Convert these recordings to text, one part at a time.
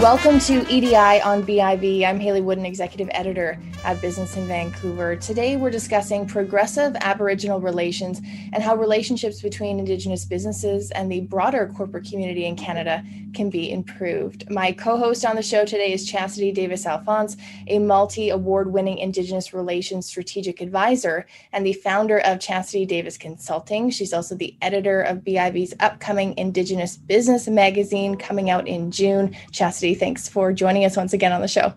Welcome to EDI on BIV. I'm Hayley Woodin, Executive Editor at Business in Vancouver. Today, we're discussing progressive Aboriginal relations and how relationships between Indigenous businesses and the broader corporate community in Canada can be improved. My co-host on the show today is Chastity Davis Alphonse, a multi-award-winning Indigenous Relations Strategic Advisor and the founder of Chastity Davis Consulting. She's also the editor of BIV's upcoming Indigenous Business magazine coming out in June. Chastity, thanks for joining us once again on the show.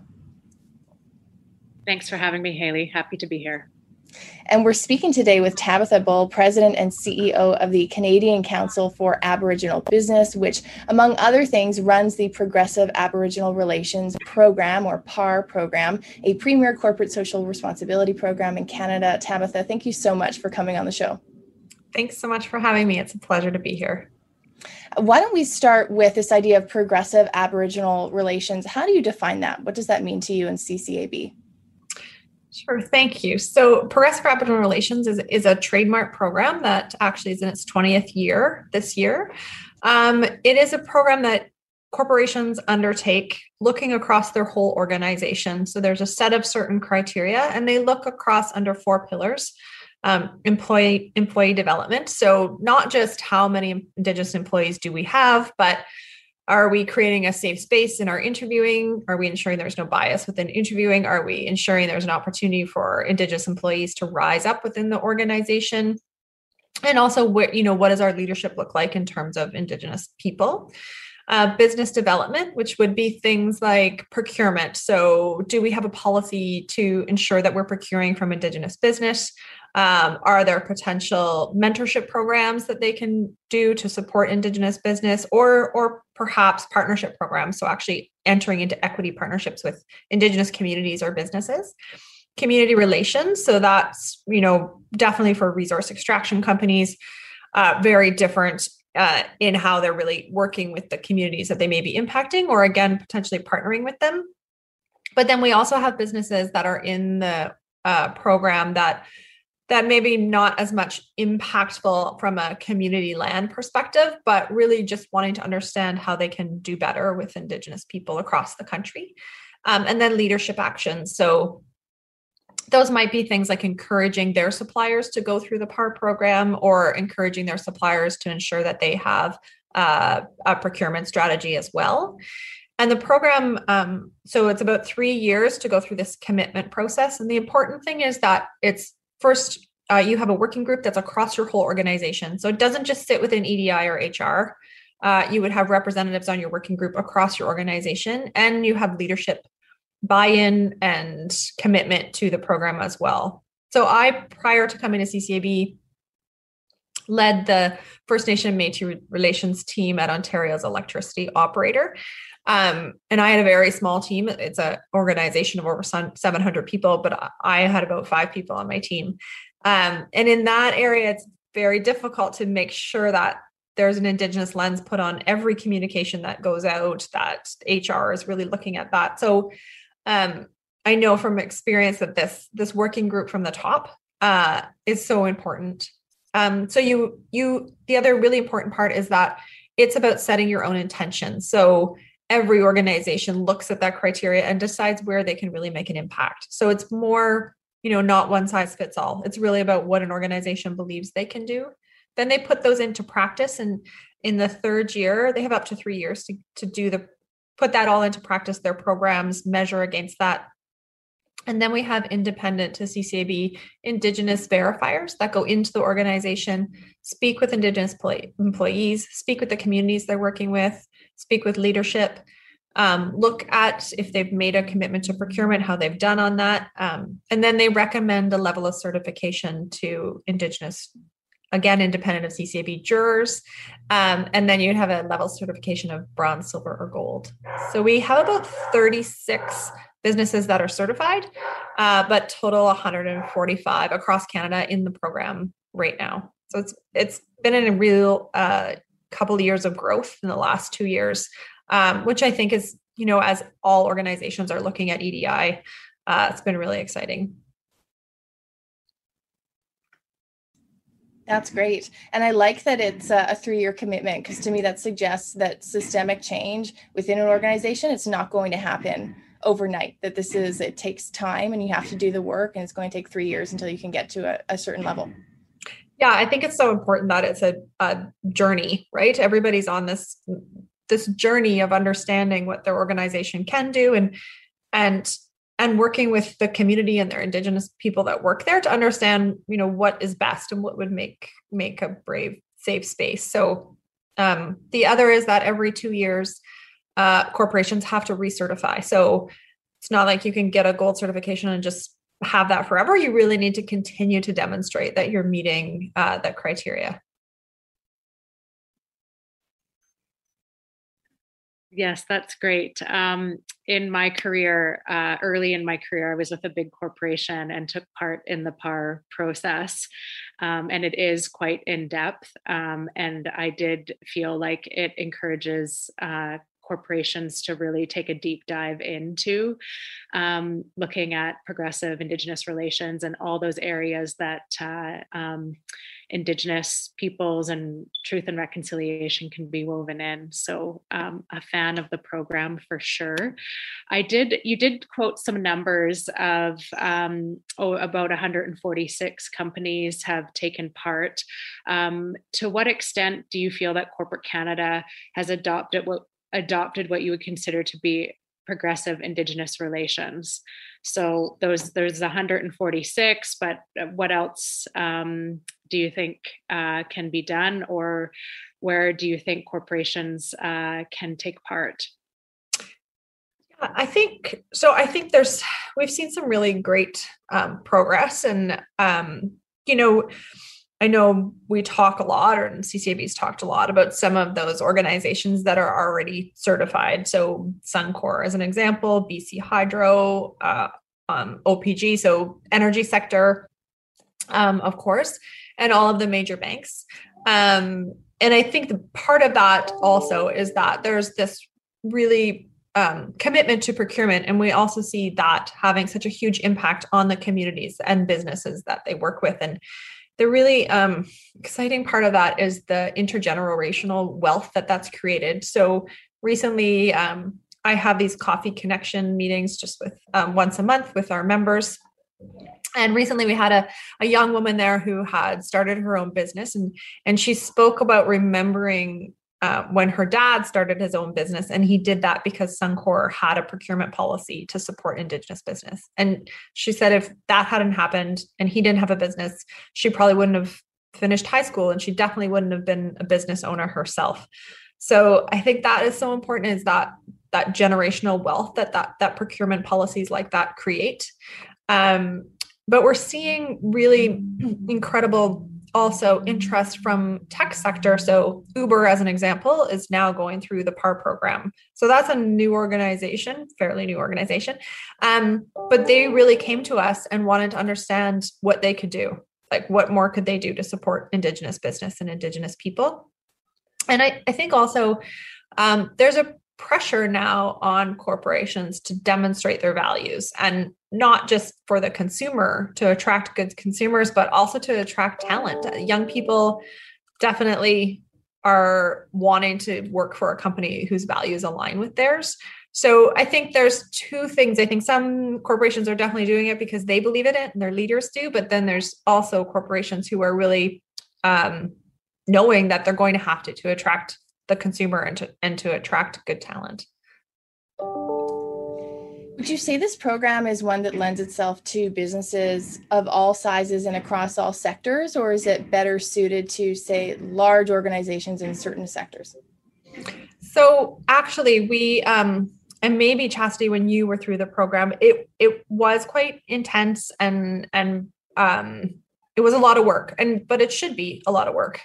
Thanks for having me, Hayley. Happy to be here. And we're speaking today with Tabitha Bull, President and CEO of the Canadian Council for Aboriginal Business, which, among other things, runs the Progressive Aboriginal Relations Program, or PAR program, a premier corporate social responsibility program in Canada. Tabitha, thank you so much for coming on the show. Thanks so much for having me. It's a pleasure to be here. Why don't we start with this idea of progressive Aboriginal relations? How do you define that? What does that mean to you in CCAB? Sure, thank you. So Progressive Aboriginal Relations is a trademark program that actually is in its 20th year this year. It is a program that corporations undertake looking across their whole organization. So there's a set of certain criteria and they look across under four pillars. Employee development. So not just how many Indigenous employees do we have, but are we creating a safe space in our interviewing? Are we ensuring there's no bias within interviewing? Are we ensuring there's an opportunity for Indigenous employees to rise up within the organization? And also, what does our leadership look like in terms of Indigenous people? Business development, which would be things like procurement. So do we have a policy to ensure that we're procuring from Indigenous business? Are there potential mentorship programs that they can do to support Indigenous business or perhaps partnership programs? So actually entering into equity partnerships with Indigenous communities or businesses. Community relations. So that's, definitely for resource extraction companies, very different in how they're really working with the communities that they may be impacting, or again, potentially partnering with them. But then we also have businesses that are in the program that maybe not as much impactful from a community land perspective, but really just wanting to understand how they can do better with Indigenous people across the country. And then leadership actions. So those might be things like encouraging their suppliers to go through the PAR program or encouraging their suppliers to ensure that they have a procurement strategy as well. And the program, so it's about 3 years to go through this commitment process. And the important thing is that it's first, you have a working group that's across your whole organization. So it doesn't just sit within EDI or HR. You would have representatives on your working group across your organization, and you have leadership buy-in and commitment to the program as well. So I, prior to coming to CCAB, led the First Nation Métis Relations team at Ontario's Electricity Operator. And I had a very small team. It's an organization of over 700 people, but I had about 5 people on my team. And in that area, it's very difficult to make sure that there's an Indigenous lens put on every communication that goes out, that HR is really looking at that. So I know from experience that this working group from the top is so important. So the other really important part is that it's about setting your own intention. So every organization looks at that criteria and decides where they can really make an impact. So it's more, not one size fits all. It's really about what an organization believes they can do. Then they put those into practice. And in the third year, they have up to 3 years to put that all into practice, their programs, measure against that. And then we have independent to CCAB Indigenous verifiers that go into the organization, speak with Indigenous employees, speak with the communities they're working with, speak with leadership, look at if they've made a commitment to procurement, how they've done on that. And then they recommend a level of certification to Indigenous, again, independent of CCAB jurors. And then you'd have a level certification of bronze, silver, or gold. So we have about 36 businesses that are certified, but total 145 across Canada in the program right now. So it's been a real couple of years of growth in the last 2 years, which I think is, as all organizations are looking at EDI, it's been really exciting. That's great. And I like that it's a three-year commitment, because to me that suggests that systemic change within an organization, it's not going to happen overnight, that this is, it takes time and you have to do the work, and it's going to take 3 years until you can get to a certain level. Yeah, I think it's so important that it's a journey, right? Everybody's on this journey of understanding what their organization can do and working with the community and their Indigenous people that work there to understand, you know, what is best and what would make a brave, safe space. So the other is that every 2 years, corporations have to recertify. So it's not like you can get a gold certification and just have that forever. You really need to continue to demonstrate that you're meeting that criteria. Yes, that's great. In my career, early in my career, I was with a big corporation and took part in the PAR process. And it is quite in depth. And I did feel like it encourages corporations to really take a deep dive into looking at progressive Indigenous relations and all those areas that Indigenous peoples and truth and reconciliation can be woven in. So a fan of the program for sure. You did quote some numbers of about 146 companies have taken part. To what extent do you feel that corporate Canada has adopted what you would consider to be progressive Indigenous relations? So there's 146, but what else do you think can be done, or where do you think corporations can take part? I think we've seen some really great progress, and I know we talk a lot, and CCAB's talked a lot about some of those organizations that are already certified. So Suncor, as an example, BC Hydro, OPG, so energy sector, of course, and all of the major banks. And I think the part of that also is that there's this really commitment to procurement. And we also see that having such a huge impact on the communities and businesses that they work with. And the really exciting part of that is the intergenerational wealth that's created. So recently, I have these coffee connection meetings just with once a month with our members. And recently we had a young woman there who had started her own business, and she spoke about remembering when her dad started his own business, and he did that because Suncor had a procurement policy to support Indigenous business. And she said if that hadn't happened and he didn't have a business, she probably wouldn't have finished high school, and she definitely wouldn't have been a business owner herself. So I think that is so important, is that generational wealth that procurement policies like that create. But we're seeing really incredible also interest from tech sector. So Uber, as an example, is now going through the PAR program. So that's a new organization, fairly new organization. But they really came to us and wanted to understand what they could do. Like, what more could they do to support Indigenous business and Indigenous people? And I think also there's a pressure now on corporations to demonstrate their values, and not just for the consumer, to attract good consumers, but also to attract talent. Young people definitely are wanting to work for a company whose values align with theirs. So I think there's two things. I think some corporations are definitely doing it because they believe in it and their leaders do, but then there's also corporations who are really knowing that they're going to have to attract the consumer and to attract good talent. Would you say this program is one that lends itself to businesses of all sizes and across all sectors, or is it better suited to, say, large organizations in certain sectors? So actually we, and maybe Chastity, when you were through the program, it was quite intense and it was a lot of work, but it should be a lot of work.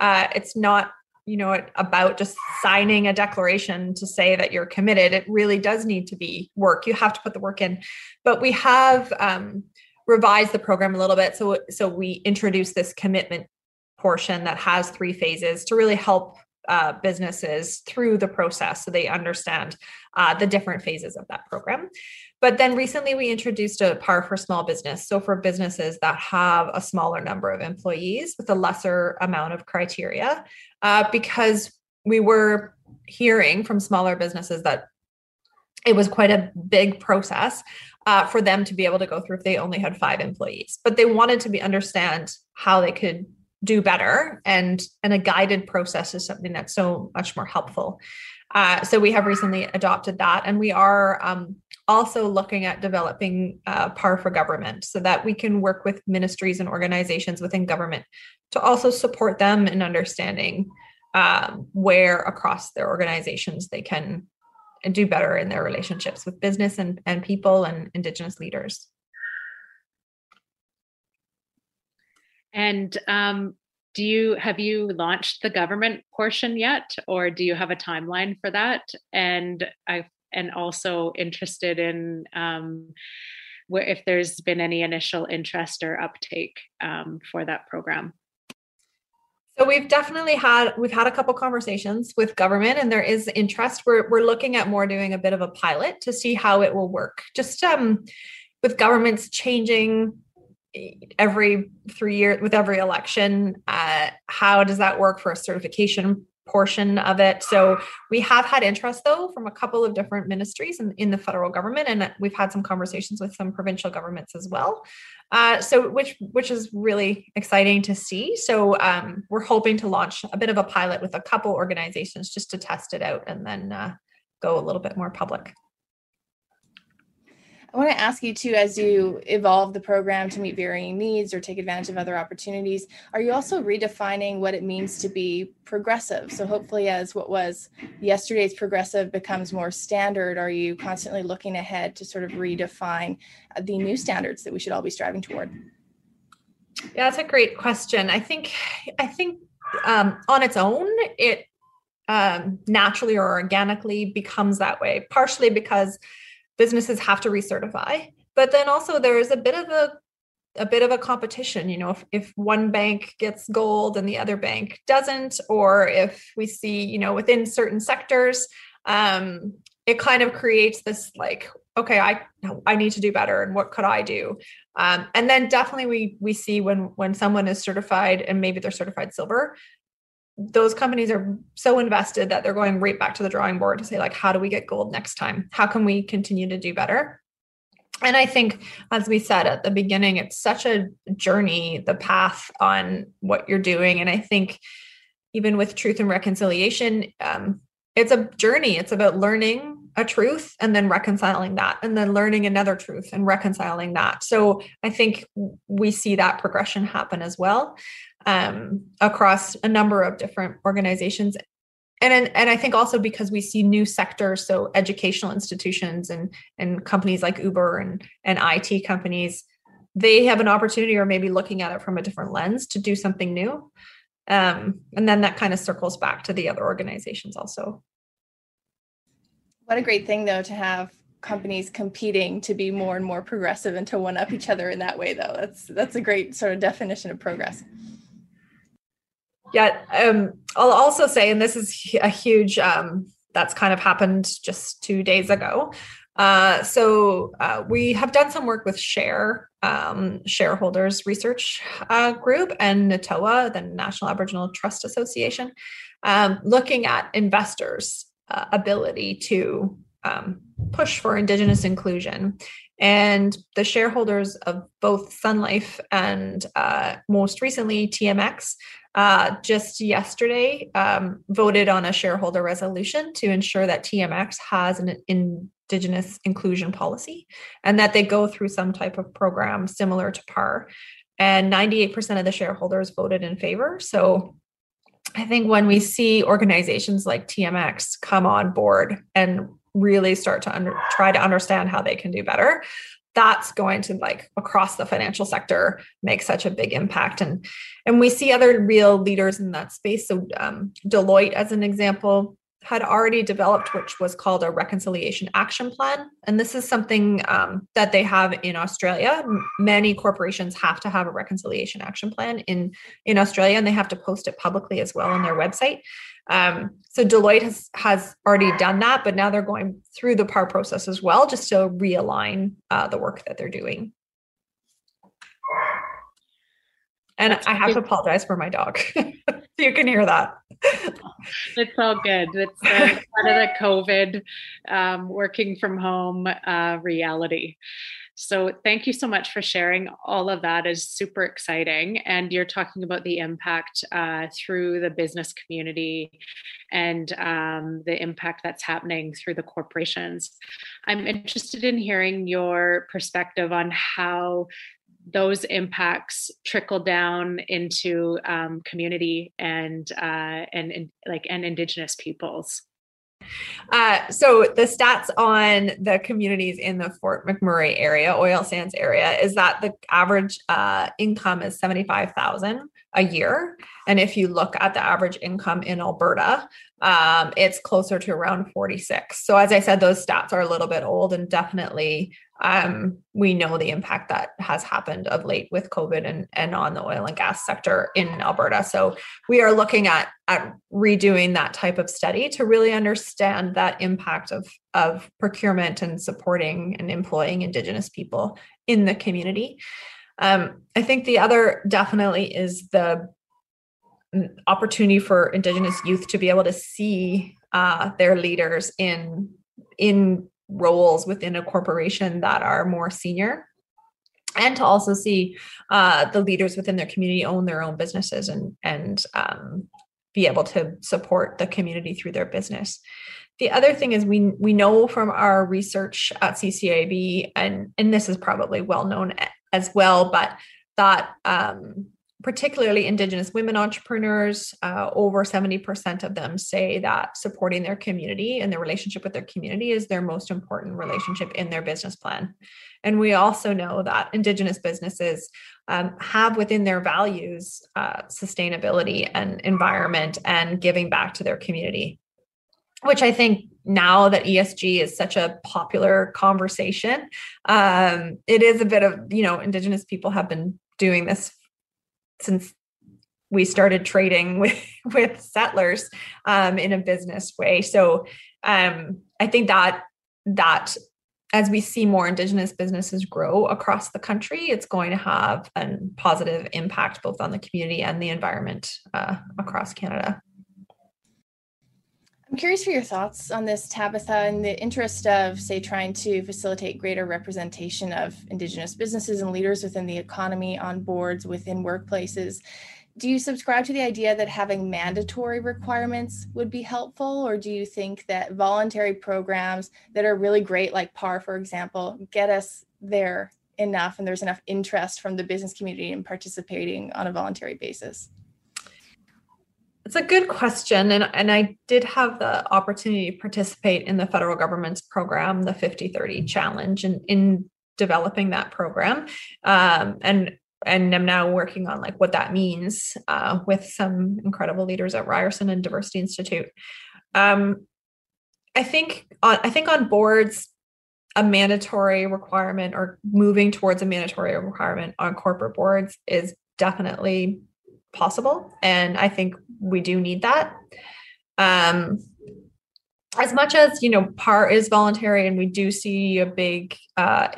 It's not, about just signing a declaration to say that you're committed. It really does need to be work. You have to put the work in. But we have revised the program a little bit. So we introduced this commitment portion that has 3 phases to really help businesses through the process so they understand the different phases of that program. But then recently we introduced a PAR for small business. So for businesses that have a smaller number of employees with a lesser amount of criteria, because we were hearing from smaller businesses that it was quite a big process for them to be able to go through if they only had 5 employees, but they wanted to understand how they could do better, and a guided process is something that's so much more helpful. So we have recently adopted that, and we are also looking at developing PAR for government so that we can work with ministries and organizations within government to also support them in understanding where across their organizations they can do better in their relationships with business and people and Indigenous leaders. And have you launched the government portion yet, or do you have a timeline for that? And I'm also interested in where, if there's been any initial interest or uptake for that program. So we've definitely had a couple conversations with government, and there is interest. We're looking at more doing a bit of a pilot to see how it will work. Just with governments changing every 3 years, with every election, how does that work for a certification portion of it? So we have had interest, though, from a couple of different ministries in the federal government, and we've had some conversations with some provincial governments as well. So which is really exciting to see. So we're hoping to launch a bit of a pilot with a couple organizations just to test it out, and then go a little bit more public. I want to ask you too, as you evolve the program to meet varying needs or take advantage of other opportunities, are you also redefining what it means to be progressive? So hopefully as what was yesterday's progressive becomes more standard, are you constantly looking ahead to sort of redefine the new standards that we should all be striving toward? Yeah, that's a great question. I think on its own, it naturally or organically becomes that way, partially because businesses have to recertify, but then also there is a bit of a competition. You know, if one bank gets gold and the other bank doesn't, or if we see, you know, within certain sectors, it kind of creates this like, okay, I need to do better, and what could I do? And then definitely we see when someone is certified, and maybe they're certified silver, those companies are so invested that they're going right back to the drawing board to say, like, how do we get gold next time? How can we continue to do better? And I think, as we said at the beginning, it's such a journey, the path on what you're doing. And I think even with truth and reconciliation, it's a journey. It's about learning a truth and then reconciling that, and then learning another truth and reconciling that. So I think we see that progression happen as well. Across a number of different organizations. And I think also because we see new sectors, so educational institutions and companies like Uber and IT companies, they have an opportunity, or maybe looking at it from a different lens, to do something new. And then that kind of circles back to the other organizations also. What a great thing, though, to have companies competing to be more and more progressive and to one up each other in that way, though. That's a great sort of definition of progress. Yeah, I'll also say, and this is a huge, that's kind of happened just 2 days ago. So we have done some work with SHARE, Shareholders Research Group, and NATOA, the National Aboriginal Trust Association, looking at investors' ability to push for Indigenous inclusion. And the shareholders of both Sun Life and most recently TMX just yesterday voted on a shareholder resolution to ensure that TMX has an Indigenous inclusion policy, and that they go through some type of program similar to PAR. And 98% of the shareholders voted in favor. So I think when we see organizations like TMX come on board and really start to try to understand how they can do better, that's going to, like, across the financial sector, make such a big impact. And we see other real leaders in that space. So Deloitte, as an example, had already developed, which was called a Reconciliation Action Plan. And this is something that they have in Australia. Many corporations have to have a Reconciliation Action Plan in Australia, and they have to post it publicly as well on their website. So Deloitte has already done that, but now they're going through the PAR process as well, just to realign the work that they're doing. And I have to apologize for my dog. You can hear that. It's all good. It's part of the COVID working from home reality. So thank you so much for sharing. All of that is super exciting. And you're talking about the impact through the business community and the impact that's happening through the corporations. I'm interested in hearing your perspective on how those impacts trickle down into community and Indigenous peoples. So the stats on the communities in the Fort McMurray area, oil sands area, is that the average income is $75,000 a year. And if you look at the average income in Alberta, it's closer to around 46. So as I said, those stats are a little bit old, and definitely we know the impact that has happened of late with COVID and on the oil and gas sector in Alberta. So we are looking at redoing that type of study to really understand that impact of procurement and supporting and employing Indigenous people in the community. I think the other definitely is the opportunity for Indigenous youth to be able to see their leaders in roles within a corporation that are more senior, and to also see the leaders within their community own their own businesses and be able to support the community through their business. The other thing is we know from our research at CCAB, and this is probably well known as well, but that particularly Indigenous women entrepreneurs, over 70% of them say that supporting their community and their relationship with their community is their most important relationship in their business plan. And we also know that Indigenous businesses have within their values sustainability and environment and giving back to their community, which I think now that ESG is such a popular conversation, it is a bit of, Indigenous people have been doing this since we started trading with settlers in a business way. So I think that as we see more Indigenous businesses grow across the country, it's going to have a positive impact both on the community and the environment across Canada. I'm curious for your thoughts on this, Tabitha, in the interest of, say, trying to facilitate greater representation of Indigenous businesses and leaders within the economy, on boards, within workplaces. Do you subscribe to the idea that having mandatory requirements would be helpful, or do you think that voluntary programs that are really great, like PAR, for example, get us there enough and there's enough interest from the business community in participating on a voluntary basis? It's a good question. And I did have the opportunity to participate in the federal government's program, the 50-30 Challenge, and in developing that program. And I'm now working on what that means with some incredible leaders at Ryerson and Diversity Institute. I think on boards, a mandatory requirement or moving towards a mandatory requirement on corporate boards is definitely possible. And I think we do need that. As much as, PAR is voluntary and we do see a big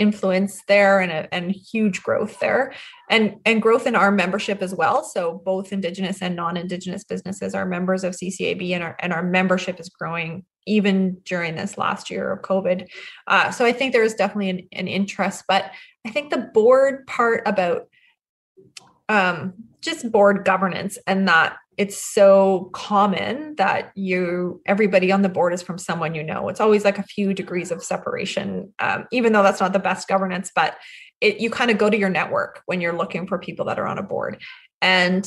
influence there and huge growth there and growth in our membership as well. So both Indigenous and non-Indigenous businesses are members of CCAB, and our membership is growing even during this last year of COVID. So I think there is definitely an interest, but I think the board part about just board governance, and that it's so common that everybody on the board is from someone It's always a few degrees of separation, even though that's not the best governance, but you kind of go to your network when you're looking for people that are on a board. And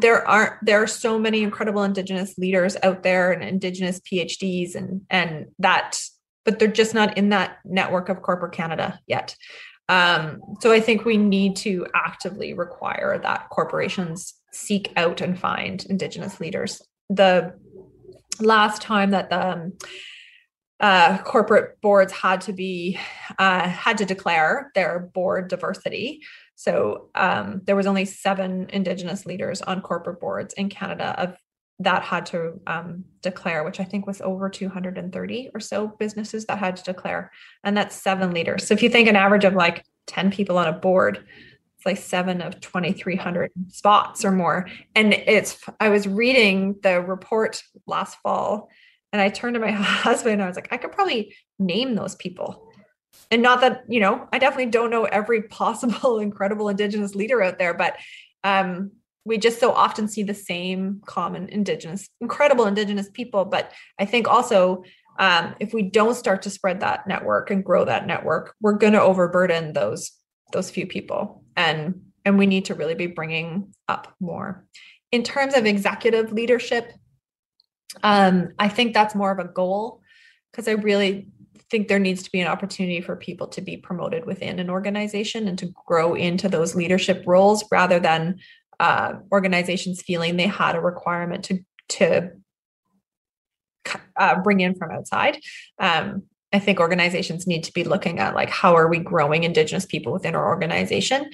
there are so many incredible Indigenous leaders out there and Indigenous PhDs and that, but they're just not in that network of corporate Canada yet. So I think we need to actively require that corporations seek out and find Indigenous leaders. The last time that the corporate boards had to be had to declare their board diversity. So there was only 7 Indigenous leaders on corporate boards in Canada of that had to declare, which I think was over 230 or so businesses that had to declare. And that's 7 leaders. So if you think an average of like 10 people on a board, it's like 7 of 2,300 spots or more. And I was reading the report last fall and I turned to my husband and I was like, I could probably name those people. And not that, you know, I definitely don't know every possible incredible Indigenous leader out there, but we just so often see the same common incredible Indigenous people. But I think also if we don't start to spread that network and grow that network, we're going to overburden those few people. And we need to really be bringing up more. In terms of executive leadership, I think that's more of a goal because I really think there needs to be an opportunity for people to be promoted within an organization and to grow into those leadership roles rather than organizations feeling they had a requirement to bring in from outside. I think organizations need to be looking at like, how are we growing Indigenous people within our organization?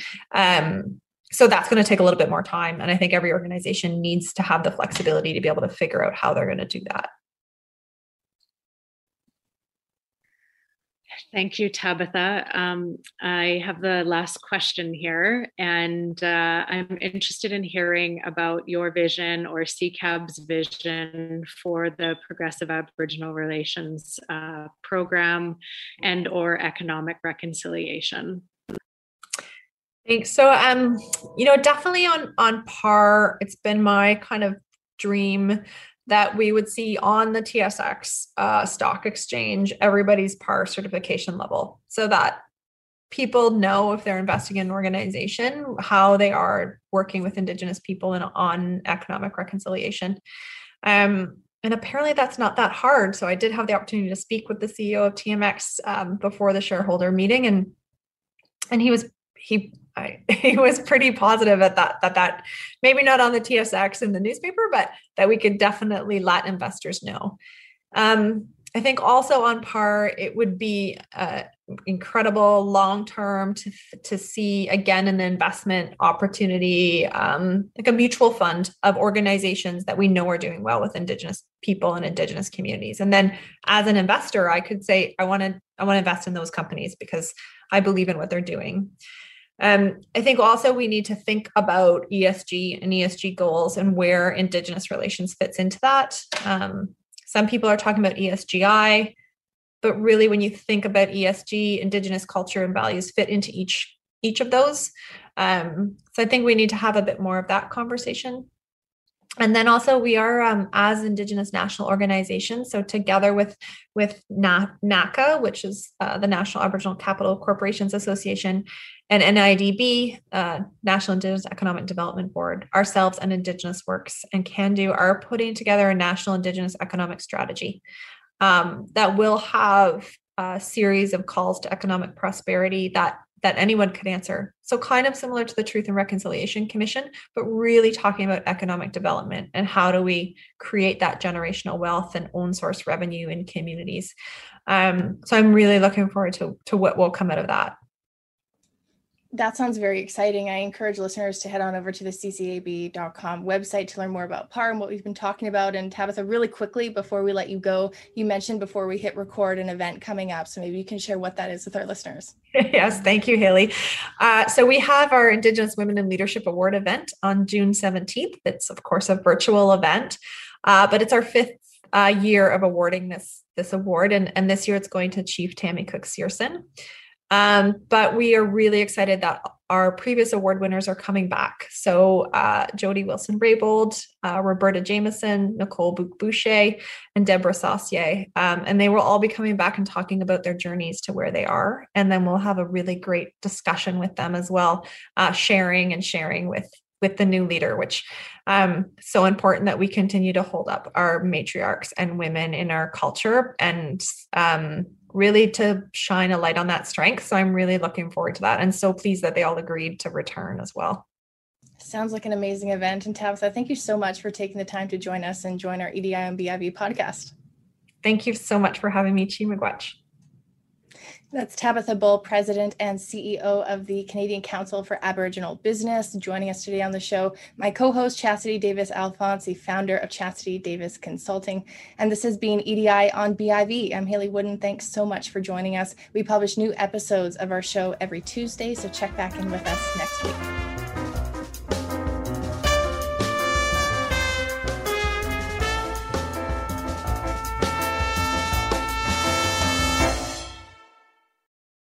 So that's going to take a little bit more time. And I think every organization needs to have the flexibility to be able to figure out how they're going to do that. Thank you, Tabitha. I have the last question here, and I'm interested in hearing about your vision or CCAB's vision for the Progressive Aboriginal Relations program and or economic reconciliation. Thanks. So, you know, definitely on par, it's been my kind of dream that we would see on the TSX stock exchange, everybody's PAR certification level, so that people know if they're investing in an organization, how they are working with Indigenous people and on economic reconciliation. And apparently that's not that hard. So I did have the opportunity to speak with the CEO of TMX before the shareholder meeting. And he was pretty positive at that maybe not on the TSX in the newspaper, but that we could definitely let investors know. I think also on par, it would be incredible long-term to see again an investment opportunity, like a mutual fund of organizations that we know are doing well with Indigenous people and Indigenous communities. And then as an investor, I could say, I want to invest in those companies because I believe in what they're doing. I think also we need to think about ESG and ESG goals and where Indigenous relations fits into that. Some people are talking about ESGI, but really when you think about ESG, Indigenous culture and values fit into each of those. So I think we need to have a bit more of that conversation. And then also we are as Indigenous national organizations, so together with NACA, which is the National Aboriginal Capital Corporations Association, and NIDB, National Indigenous Economic Development Board, ourselves and Indigenous Works and Can Do are putting together a National Indigenous Economic Strategy that will have a series of calls to economic prosperity that anyone could answer. So kind of similar to the Truth and Reconciliation Commission, but really talking about economic development and how do we create that generational wealth and own source revenue in communities. So I'm really looking forward to what will come out of that. That sounds very exciting. I encourage listeners to head on over to the ccab.com website to learn more about PAR and what we've been talking about. And Tabitha, really quickly, before we let you go, you mentioned before we hit record an event coming up. So maybe you can share what that is with our listeners. Yes, thank you, Hayley. So we have our Indigenous Women in Leadership Award event on June 17th. It's, of course, a virtual event, but it's our 5th year of awarding this award. And this year it's going to Chief Tammy Cook-Searson. But we are really excited that our previous award winners are coming back. So Jody Wilson-Raybould, Roberta Jamieson, Nicole Boucher, and Deborah Saucier. And they will all be coming back and talking about their journeys to where they are. And then we'll have a really great discussion with them as well, sharing with the new leader, which so important that we continue to hold up our matriarchs and women in our culture and really to shine a light on that strength. So I'm really looking forward to that and so pleased that they all agreed to return as well. Sounds like an amazing event. And Tabitha, thank you so much for taking the time to join us and join our EDI on BIV podcast. Thank you so much for having me, Chi-miigwech. That's Tabitha Bull, President and CEO of the Canadian Council for Aboriginal Business. Joining us today on the show, my co-host Chastity Davis Alphonse, the founder of Chastity Davis Consulting. And this has been EDI on BIV. I'm Hayley Woodin. Thanks so much for joining us. We publish new episodes of our show every Tuesday, so check back in with us next week.